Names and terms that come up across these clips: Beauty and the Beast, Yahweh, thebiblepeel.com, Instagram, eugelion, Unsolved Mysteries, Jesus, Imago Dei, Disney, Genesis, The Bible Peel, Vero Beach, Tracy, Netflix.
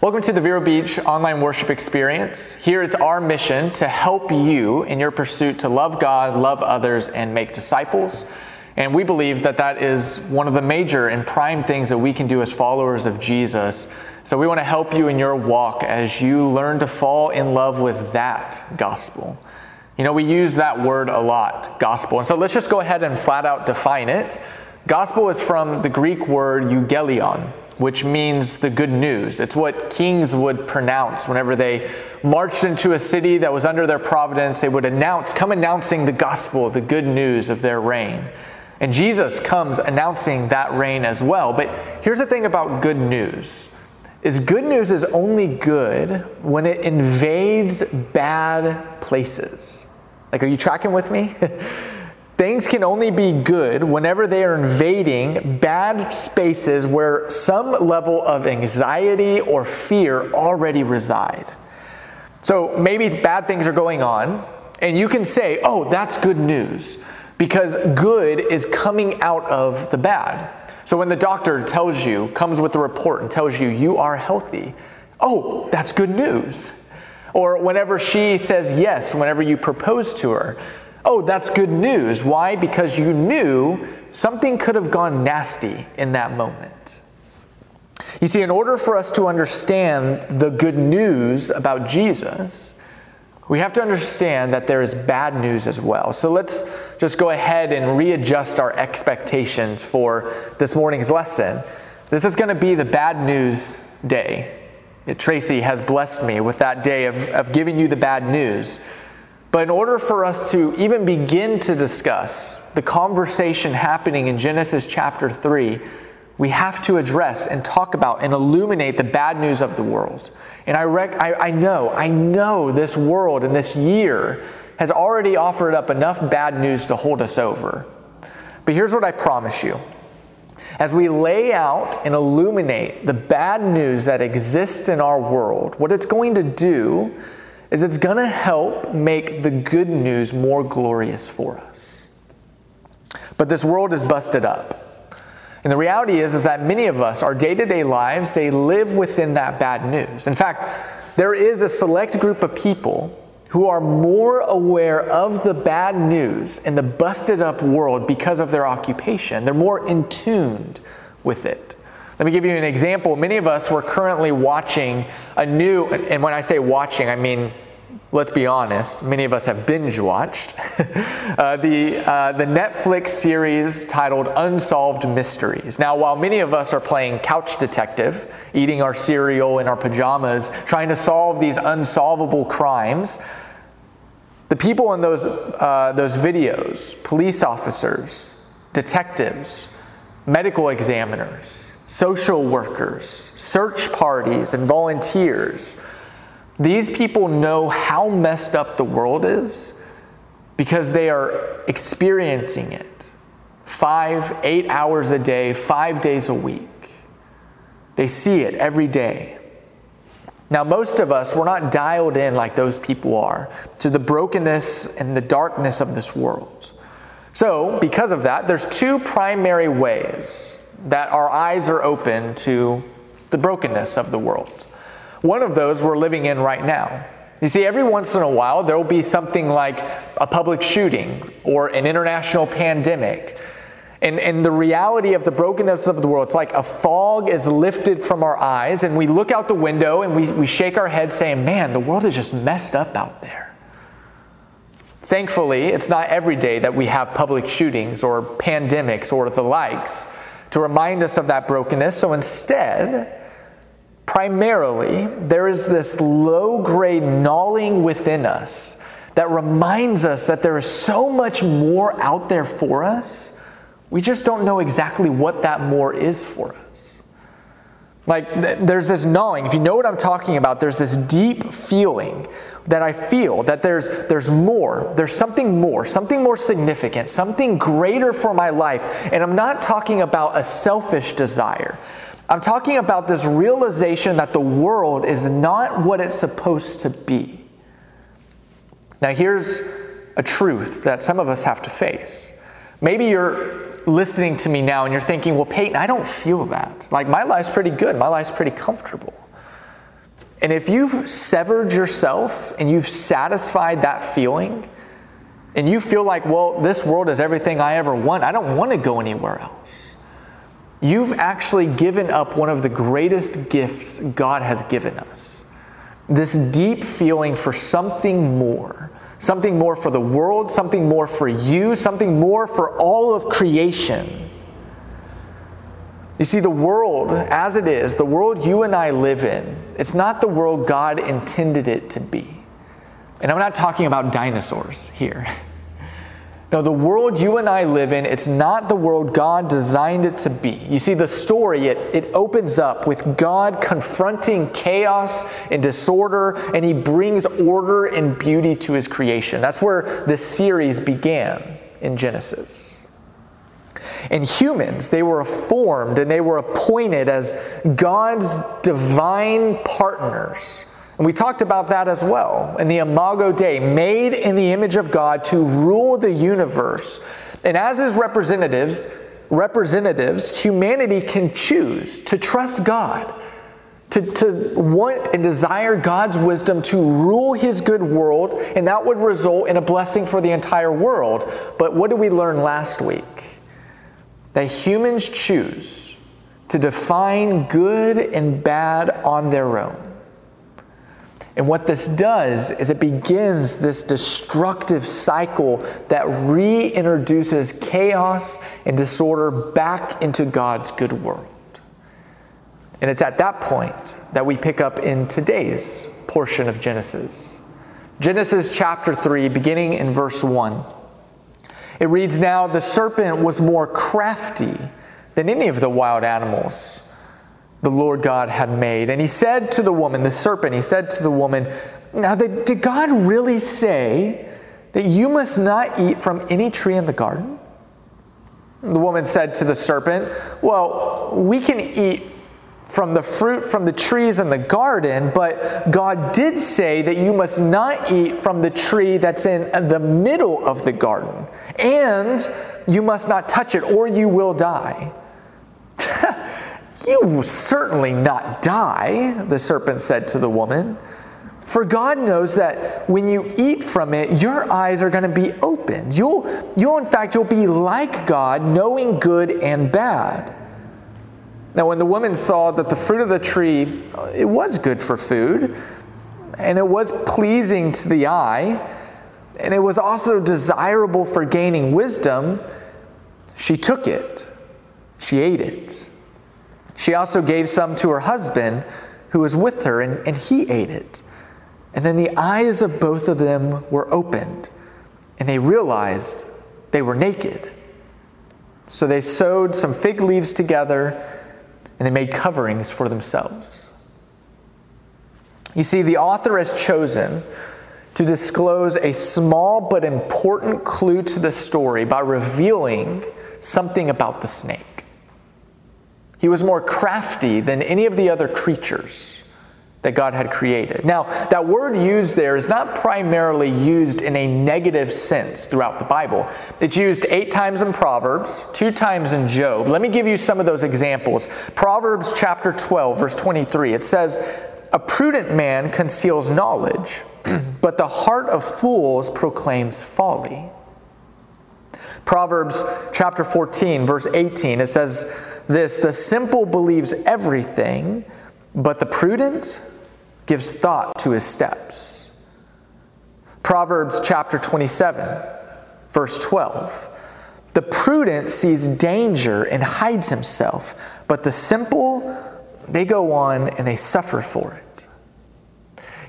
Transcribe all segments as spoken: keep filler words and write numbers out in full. Welcome to the Vero Beach online worship experience. Here it's our mission to help you in your pursuit to love God, love others, and make disciples. And we believe that that is one of the major and prime things that we can do as followers of Jesus. So we want to help you in your walk as you learn to fall in love with that gospel. You know, we use that word a lot, gospel. And so let's just go ahead and flat out define it. Gospel is from the Greek word eugelion, which means the good news. It's what kings would pronounce whenever they marched into a city that was under their providence. They would announce, come announcing the gospel, the good news of their reign. And Jesus comes announcing that reign as well. But here's the thing about good news, is good news is only good when it invades bad places. Like, are you tracking with me? Things can only be good whenever they are invading bad spaces where some level of anxiety or fear already reside. So maybe bad things are going on, and you can say, oh, that's good news, because good is coming out of the bad. So when the doctor tells you, comes with a report and tells you, you are healthy, oh, that's good news. Or whenever she says yes, whenever you propose to her, oh, that's good news. Why? Because you knew something could have gone nasty in that moment. You see, in order for us to understand the good news about Jesus, we have to understand that there is bad news as well. So let's just go ahead and readjust our expectations for this morning's lesson. This is going to be the bad news day. Tracy has blessed me with that day of, of giving you the bad news. But in order for us to even begin to discuss the conversation happening in Genesis chapter three, we have to address and talk about and illuminate the bad news of the world. And I, rec- I, I know, I know this world and this year has already offered up enough bad news to hold us over. But here's what I promise you. As we lay out and illuminate the bad news that exists in our world, what it's going to do is it's going to help make the good news more glorious for us. But this world is busted up. And the reality is, is that many of us, our day-to-day lives, they live within that bad news. In fact, there is a select group of people who are more aware of the bad news in the busted up world because of their occupation. They're more in tune with it. Let me give you an example. Many of us were currently watching a new, and when I say watching, I mean, let's be honest, many of us have binge-watched uh, the uh, the Netflix series titled Unsolved Mysteries. Now, while many of us are playing couch detective, eating our cereal in our pajamas, trying to solve these unsolvable crimes, the people in those uh, those videos, police officers, detectives, medical examiners, social workers, search parties, and volunteers. These people know how messed up the world is because they are experiencing it five, eight hours a day, five days a week. They see it every day. Now, most of us, we're not dialed in like those people are to the brokenness and the darkness of this world. So, because of that, there's two primary ways that our eyes are open to the brokenness of the world. One of those we're living in right now. You see, every once in a while, there will be something like a public shooting or an international pandemic. And, and the reality of the brokenness of the world, it's like a fog is lifted from our eyes, and we look out the window and we, we shake our head saying, man, the world is just messed up out there. Thankfully, it's not every day that we have public shootings or pandemics or the likes to remind us of that brokenness. So instead, primarily, there is this low-grade gnawing within us that reminds us that there is so much more out there for us. We just don't know exactly what that more is for us. Like, th- there's this gnawing. If you know what I'm talking about, there's this deep feeling that I feel that there's there's more, there's something more, something more significant, something greater for my life. And I'm not talking about a selfish desire. I'm talking about this realization that the world is not what it's supposed to be. Now, here's a truth that some of us have to face. Maybe you're listening to me now and you're thinking, well, Peyton, I don't feel that. Like, my life's pretty good. My life's pretty comfortable. And if you've severed yourself and you've satisfied that feeling, and you feel like, well, this world is everything I ever want, I don't want to go anywhere else, you've actually given up one of the greatest gifts God has given us. This deep feeling for something more. Something more for the world, something more for you, something more for all of creation. You see, the world as it is, the world you and I live in, it's not the world God intended it to be. And I'm not talking about dinosaurs here. No, the world you and I live in, it's not the world God designed it to be. You see, the story, it, it opens up with God confronting chaos and disorder, and he brings order and beauty to his creation. That's where this series began in Genesis. And humans, they were formed and they were appointed as God's divine partners. And we talked about that as well in the Imago Dei, made in the image of God to rule the universe. And as his representatives, representatives, humanity can choose to trust God, to, to want and desire God's wisdom to rule his good world, and that would result in a blessing for the entire world. But what did we learn last week? That humans choose to define good and bad on their own. And what this does is it begins this destructive cycle that reintroduces chaos and disorder back into God's good world. And it's at that point that we pick up in today's portion of Genesis. Genesis chapter three, beginning in verse one. It reads, "Now the serpent was more crafty than any of the wild animals the Lord God had made. And he said to the woman," the serpent, he said to the woman, "Now did God really say that you must not eat from any tree in the garden?" The woman said to the serpent, "Well, we can eat from the fruit from the trees in the garden, but God did say that you must not eat from the tree that's in the middle of the garden, and you must not touch it or you will die." "You will certainly not die," the serpent said to the woman, "for God knows that when you eat from it, your eyes are going to be opened. You'll, you'll, in fact, you'll be like God, knowing good and bad." Now, when the woman saw that the fruit of the tree, it was good for food, and it was pleasing to the eye, and it was also desirable for gaining wisdom, she took it, she ate it. She also gave some to her husband who was with her, and, and he ate it. And then the eyes of both of them were opened, and they realized they were naked. So they sewed some fig leaves together, and they made coverings for themselves. You see, the author has chosen to disclose a small but important clue to the story by revealing something about the snake. He was more crafty than any of the other creatures that God had created. Now, that word used there is not primarily used in a negative sense throughout the Bible. It's used eight times in Proverbs, two times in Job. Let me give you some of those examples. Proverbs chapter twelve, verse twenty-three, it says, "A prudent man conceals knowledge, but the heart of fools proclaims folly." Proverbs chapter fourteen, verse eighteen, it says this, "The simple believes everything, but the prudent gives thought to his steps." Proverbs chapter twenty-seven, verse twelve. "The prudent sees danger and hides himself, but the simple, they go on and they suffer for it."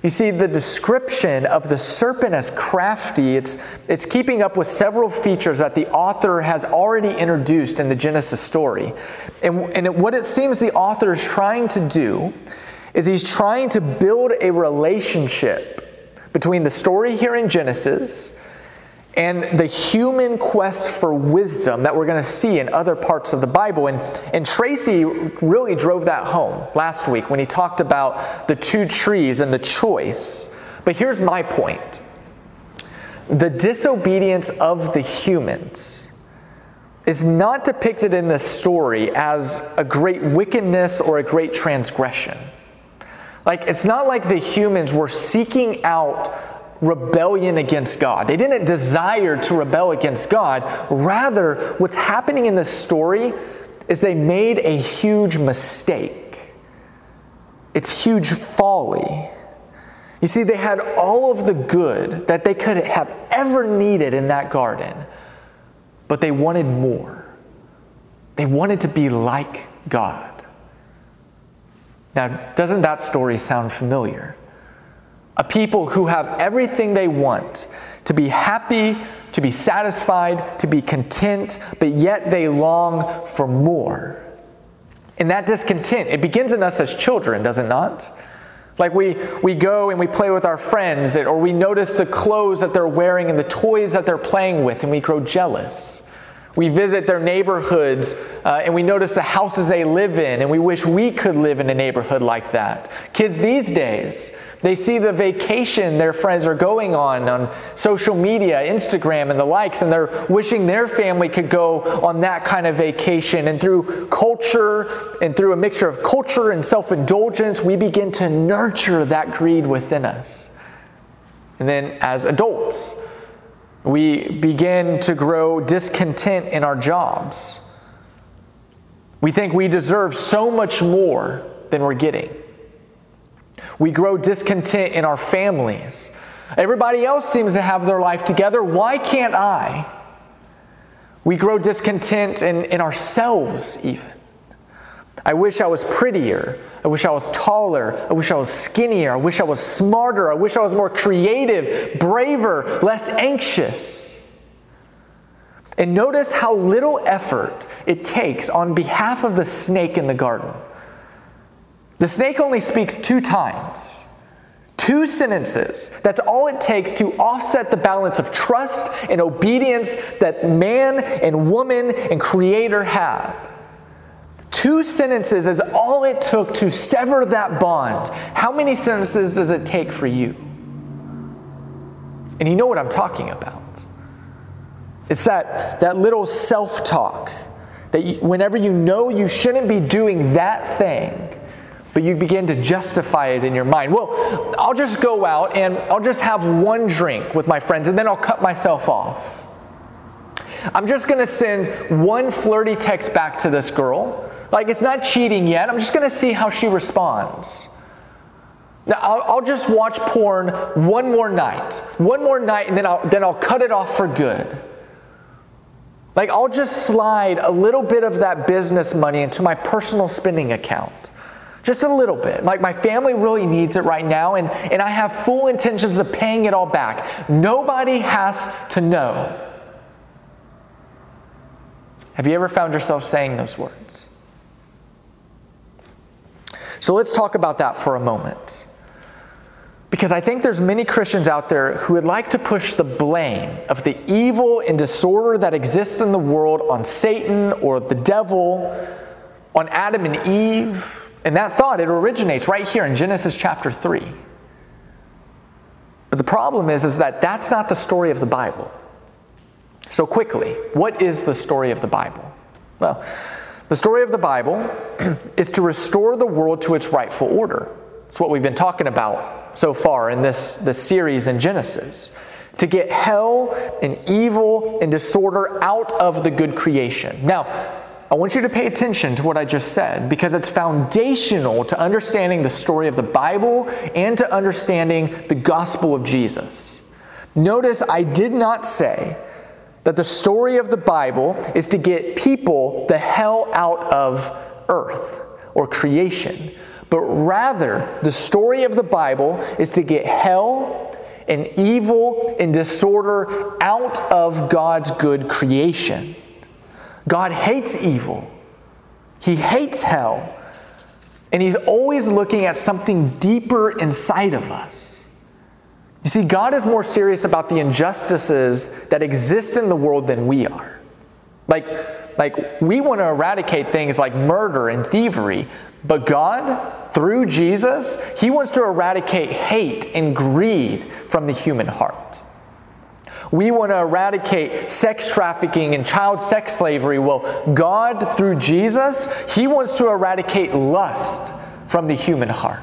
You see, the description of the serpent as crafty, it's, it's keeping up with several features that the author has already introduced in the Genesis story. And, and it, what it seems the author is trying to do is he's trying to build a relationship between the story here in Genesis and the human quest for wisdom that we're going to see in other parts of the Bible. And, and Tracy really drove that home last week when he talked about the two trees and the choice. But here's my point. The disobedience of the humans is not depicted in this story as a great wickedness or a great transgression. Like, it's not like the humans were seeking out rebellion against God. They didn't desire to rebel against God. Rather, what's happening in this story is they made a huge mistake. It's huge folly. You see, they had all of the good that they could have ever needed in that garden, but they wanted more. They wanted to be like God. Now, doesn't that story sound familiar? A people who have everything they want, to be happy, to be satisfied, to be content, but yet they long for more. And that discontent, it begins in us as children, does it not? Like we we go and we play with our friends, or we notice the clothes that they're wearing and the toys that they're playing with, and we grow jealous. We visit their neighborhoods uh, and we notice the houses they live in, and we wish we could live in a neighborhood like that. Kids these days, they see the vacation their friends are going on on social media, Instagram and the likes, and they're wishing their family could go on that kind of vacation. And through culture and through a mixture of culture and self-indulgence, we begin to nurture that greed within us. And then as adults, we begin to grow discontent in our jobs. We think we deserve so much more than we're getting. We grow discontent in our families. Everybody else seems to have their life together. Why can't I? We grow discontent in, in ourselves even. I wish I was prettier. I wish I was taller. I wish I was skinnier. I wish I was smarter. I wish I was more creative, braver, less anxious. And notice how little effort it takes on behalf of the snake in the garden. The snake only speaks two times, two sentences. That's all it takes to offset the balance of trust and obedience that man and woman and Creator had. Two sentences is all it took to sever that bond. How many sentences does it take for you? And you know what I'm talking about. It's that, that little self-talk that you, whenever you know you shouldn't be doing that thing, but you begin to justify it in your mind. Well, I'll just go out and I'll just have one drink with my friends and then I'll cut myself off. I'm just going to send one flirty text back to this girl. Like, it's not cheating yet. I'm just going to see how she responds. Now, I'll, I'll just watch porn one more night. One more night, and then I'll, then I'll cut it off for good. Like, I'll just slide a little bit of that business money into my personal spending account. Just a little bit. Like, my family really needs it right now, and, and I have full intentions of paying it all back. Nobody has to know. Have you ever found yourself saying those words? So let's talk about that for a moment. Because I think there's many Christians out there who would like to push the blame of the evil and disorder that exists in the world on Satan or the devil, on Adam and Eve. And that thought, it originates right here in Genesis chapter three. But the problem is, is that that's not the story of the Bible. So quickly, what is the story of the Bible? Well, the story of the Bible is to restore the world to its rightful order. It's what we've been talking about so far in this, this series in Genesis. To get hell and evil and disorder out of the good creation. Now, I want you to pay attention to what I just said, because it's foundational to understanding the story of the Bible and to understanding the gospel of Jesus. Notice I did not say that the story of the Bible is to get people the hell out of earth or creation. But rather, the story of the Bible is to get hell and evil and disorder out of God's good creation. God hates evil. He hates hell. And He's always looking at something deeper inside of us. You see, God is more serious about the injustices that exist in the world than we are. Like, like we want to eradicate things like murder and thievery, but God, through Jesus, He wants to eradicate hate and greed from the human heart. We want to eradicate sex trafficking and child sex slavery. Well, God, through Jesus, He wants to eradicate lust from the human heart.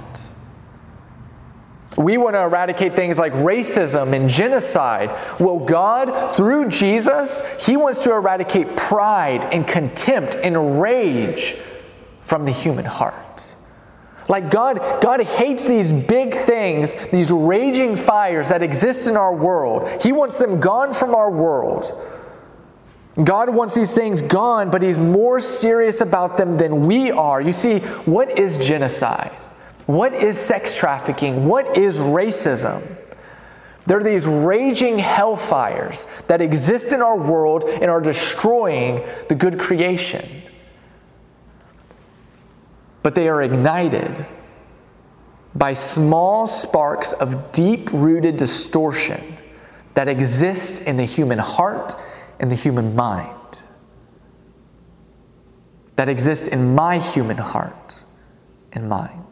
We want to eradicate things like racism and genocide. Well, God, through Jesus, He wants to eradicate pride and contempt and rage from the human heart. Like God, God hates these big things, these raging fires that exist in our world. He wants them gone from our world. God wants these things gone, but He's more serious about them than we are. You see, what is genocide? What is sex trafficking? What is racism? There are these raging hellfires that exist in our world and are destroying the good creation. But they are ignited by small sparks of deep-rooted distortion that exist in the human heart and the human mind, that exist in my human heart and mind.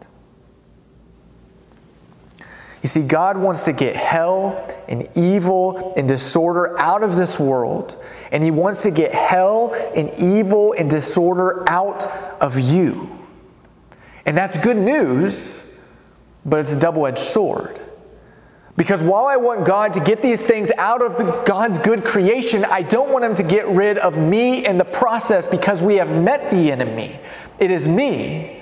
You see, God wants to get hell and evil and disorder out of this world, and He wants to get hell and evil and disorder out of you. And that's good news, but it's a double-edged sword. Because while I want God to get these things out of the, God's good creation, I don't want Him to get rid of me in the process, because we have met the enemy. It is me.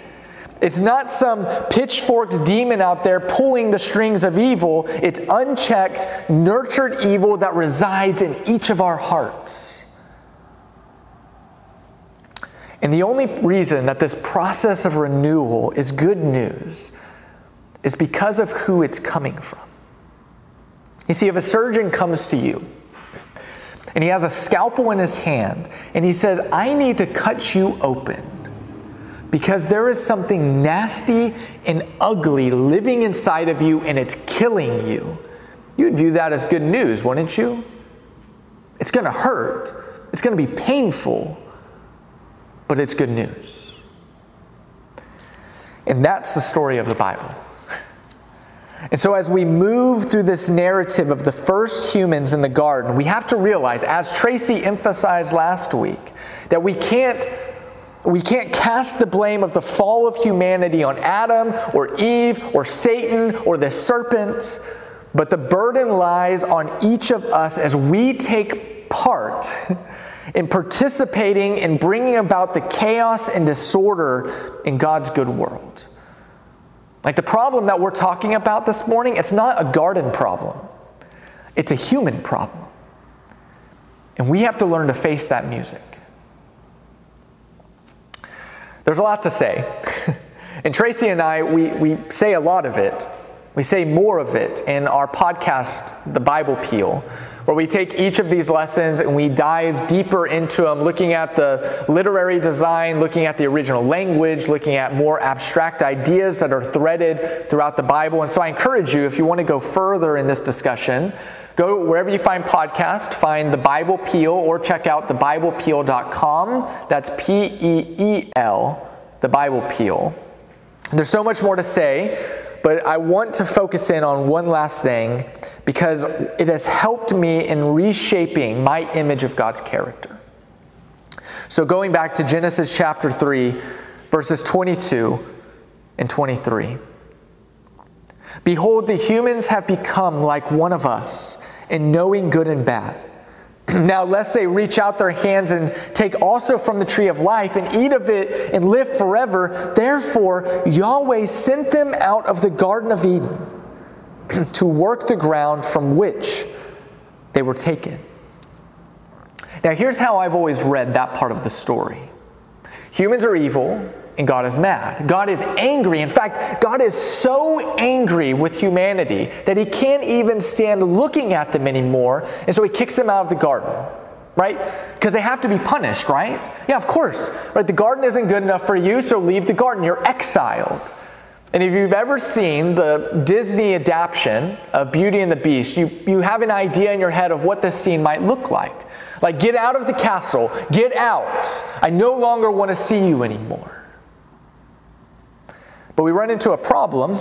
It's not some pitchforked demon out there pulling the strings of evil. It's unchecked, nurtured evil that resides in each of our hearts. And the only reason that this process of renewal is good news is because of who it's coming from. You see, if a surgeon comes to you and he has a scalpel in his hand and he says, "I need to cut you open, because there is something nasty and ugly living inside of you and it's killing you," you'd view that as good news, wouldn't you? It's going to hurt. It's going to be painful. But it's good news. And that's the story of the Bible. And so as we move through this narrative of the first humans in the garden, we have to realize, as Tracy emphasized last week, that we can't We can't cast the blame of the fall of humanity on Adam or Eve or Satan or the serpent, but the burden lies on each of us as we take part in participating in bringing about the chaos and disorder in God's good world. Like the problem that we're talking about this morning, it's not a garden problem. It's a human problem. And we have to learn to face that music. There's a lot to say. And Tracy and I, we, we say a lot of it. We say more of it in our podcast, The Bible Peel, where we take each of these lessons and we dive deeper into them, looking at the literary design, looking at the original language, looking at more abstract ideas that are threaded throughout the Bible. And so I encourage you, if you want to go further in this discussion, go wherever you find podcasts, find The Bible Peel, or check out the bible peel dot com. That's P E E L, The Bible Peel. There's so much more to say, but I want to focus in on one last thing, because it has helped me in reshaping my image of God's character. So going back to Genesis chapter three, verses twenty-two and twenty-three. "Behold, the humans have become like one of us in knowing good and bad. Now, lest they reach out their hands and take also from the tree of life and eat of it and live forever, therefore Yahweh sent them out of the Garden of Eden to work the ground from which they were taken." Now, here's how I've always read that part of the story. Humans are evil. And God is mad. God is angry. In fact, God is so angry with humanity that He can't even stand looking at them anymore. And so He kicks them out of the garden, right? Because they have to be punished, right? Yeah, of course. Right? The garden isn't good enough for you, so leave the garden. You're exiled. And if you've ever seen the Disney adaptation of Beauty and the Beast, you, you have an idea in your head of what this scene might look like. Like, get out of the castle. Get out. I no longer want to see you anymore. But we run into a problem,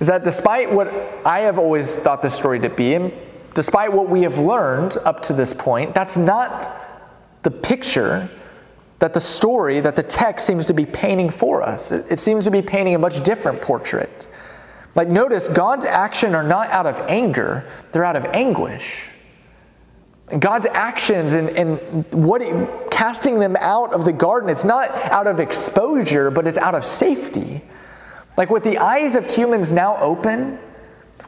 is that despite what I have always thought this story to be, and despite what we have learned up to this point, that's not the picture that the story, that the text seems to be painting for us. It, it seems to be painting a much different portrait. Like, notice God's actions are not out of anger, they're out of anguish. God's actions and, and what it, casting them out of the garden, it's not out of exposure, but it's out of safety. Like, with the eyes of humans now open,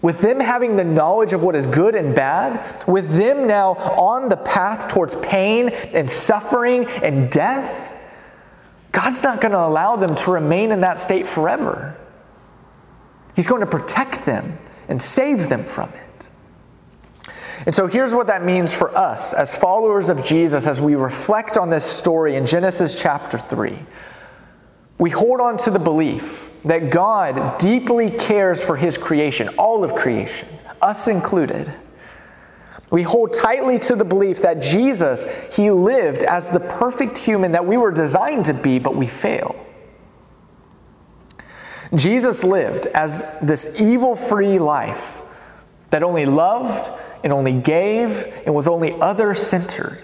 with them having the knowledge of what is good and bad, with them now on the path towards pain and suffering and death, God's not going to allow them to remain in that state forever. He's going to protect them and save them from it. And so here's what that means for us as followers of Jesus as we reflect on this story in Genesis chapter three. We hold on to the belief that God deeply cares for His creation, all of creation, us included. We hold tightly to the belief that Jesus, He lived as the perfect human that we were designed to be, but we fail. Jesus lived as this evil-free life that only loved and only gave and was only other-centered.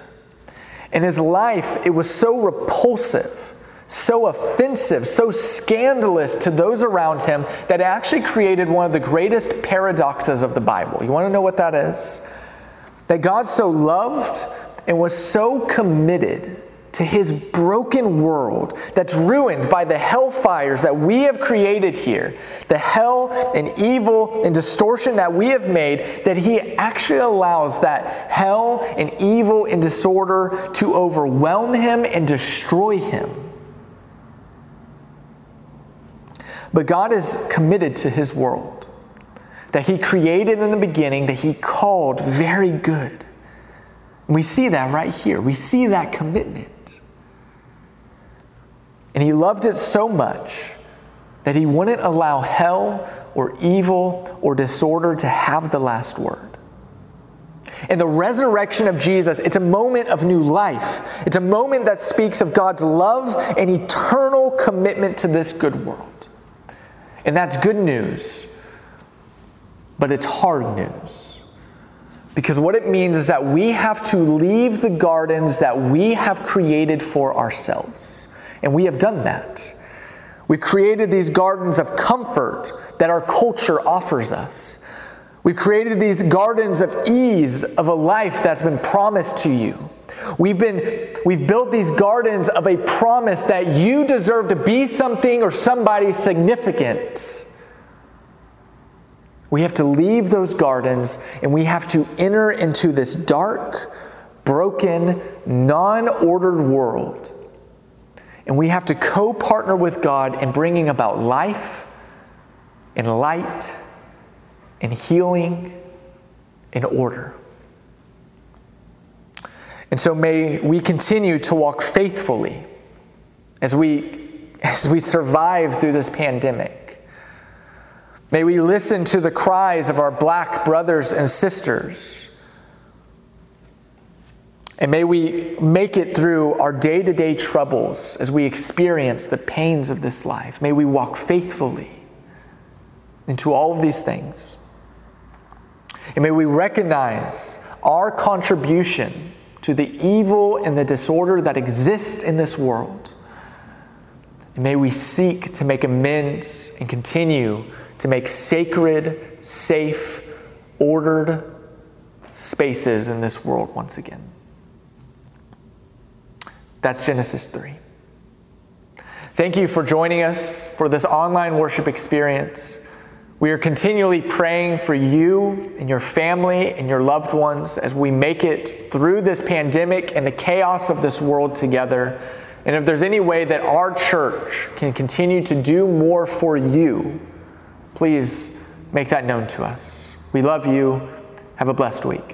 In His life, it was so repulsive, so offensive, so scandalous to those around Him that it actually created one of the greatest paradoxes of the Bible. You want to know what that is? That God so loved and was so committed to His broken world that's ruined by the hellfires that we have created here, the hell and evil and distortion that we have made, that He actually allows that hell and evil and disorder to overwhelm Him and destroy Him. But God is committed to His world that He created in the beginning, that He called very good. We see that right here. We see that commitment. And He loved it so much that He wouldn't allow hell or evil or disorder to have the last word. In the resurrection of Jesus, it's a moment of new life. It's a moment that speaks of God's love and eternal commitment to this good world. And that's good news, but it's hard news. Because what it means is that we have to leave the gardens that we have created for ourselves. And we have done that. We've created these gardens of comfort that our culture offers us. We've created these gardens of ease of a life that's been promised to you. We've been, we've built these gardens of a promise that you deserve to be something or somebody significant. We have to leave those gardens and we have to enter into this dark, broken, non-ordered world. And we have to co-partner with God in bringing about life and light and healing and order. And so may we continue to walk faithfully as we as we survive through this pandemic. May we listen to the cries of our black brothers and sisters. And may we make it through our day-to-day troubles as we experience the pains of this life. May we walk faithfully into all of these things. And may we recognize our contribution to the evil and the disorder that exists in this world. And may we seek to make amends and continue to make sacred, safe, ordered spaces in this world once again. That's Genesis three. Thank you for joining us for this online worship experience. We are continually praying for you and your family and your loved ones as we make it through this pandemic and the chaos of this world together. And if there's any way that our church can continue to do more for you, please make that known to us. We love you. Have a blessed week.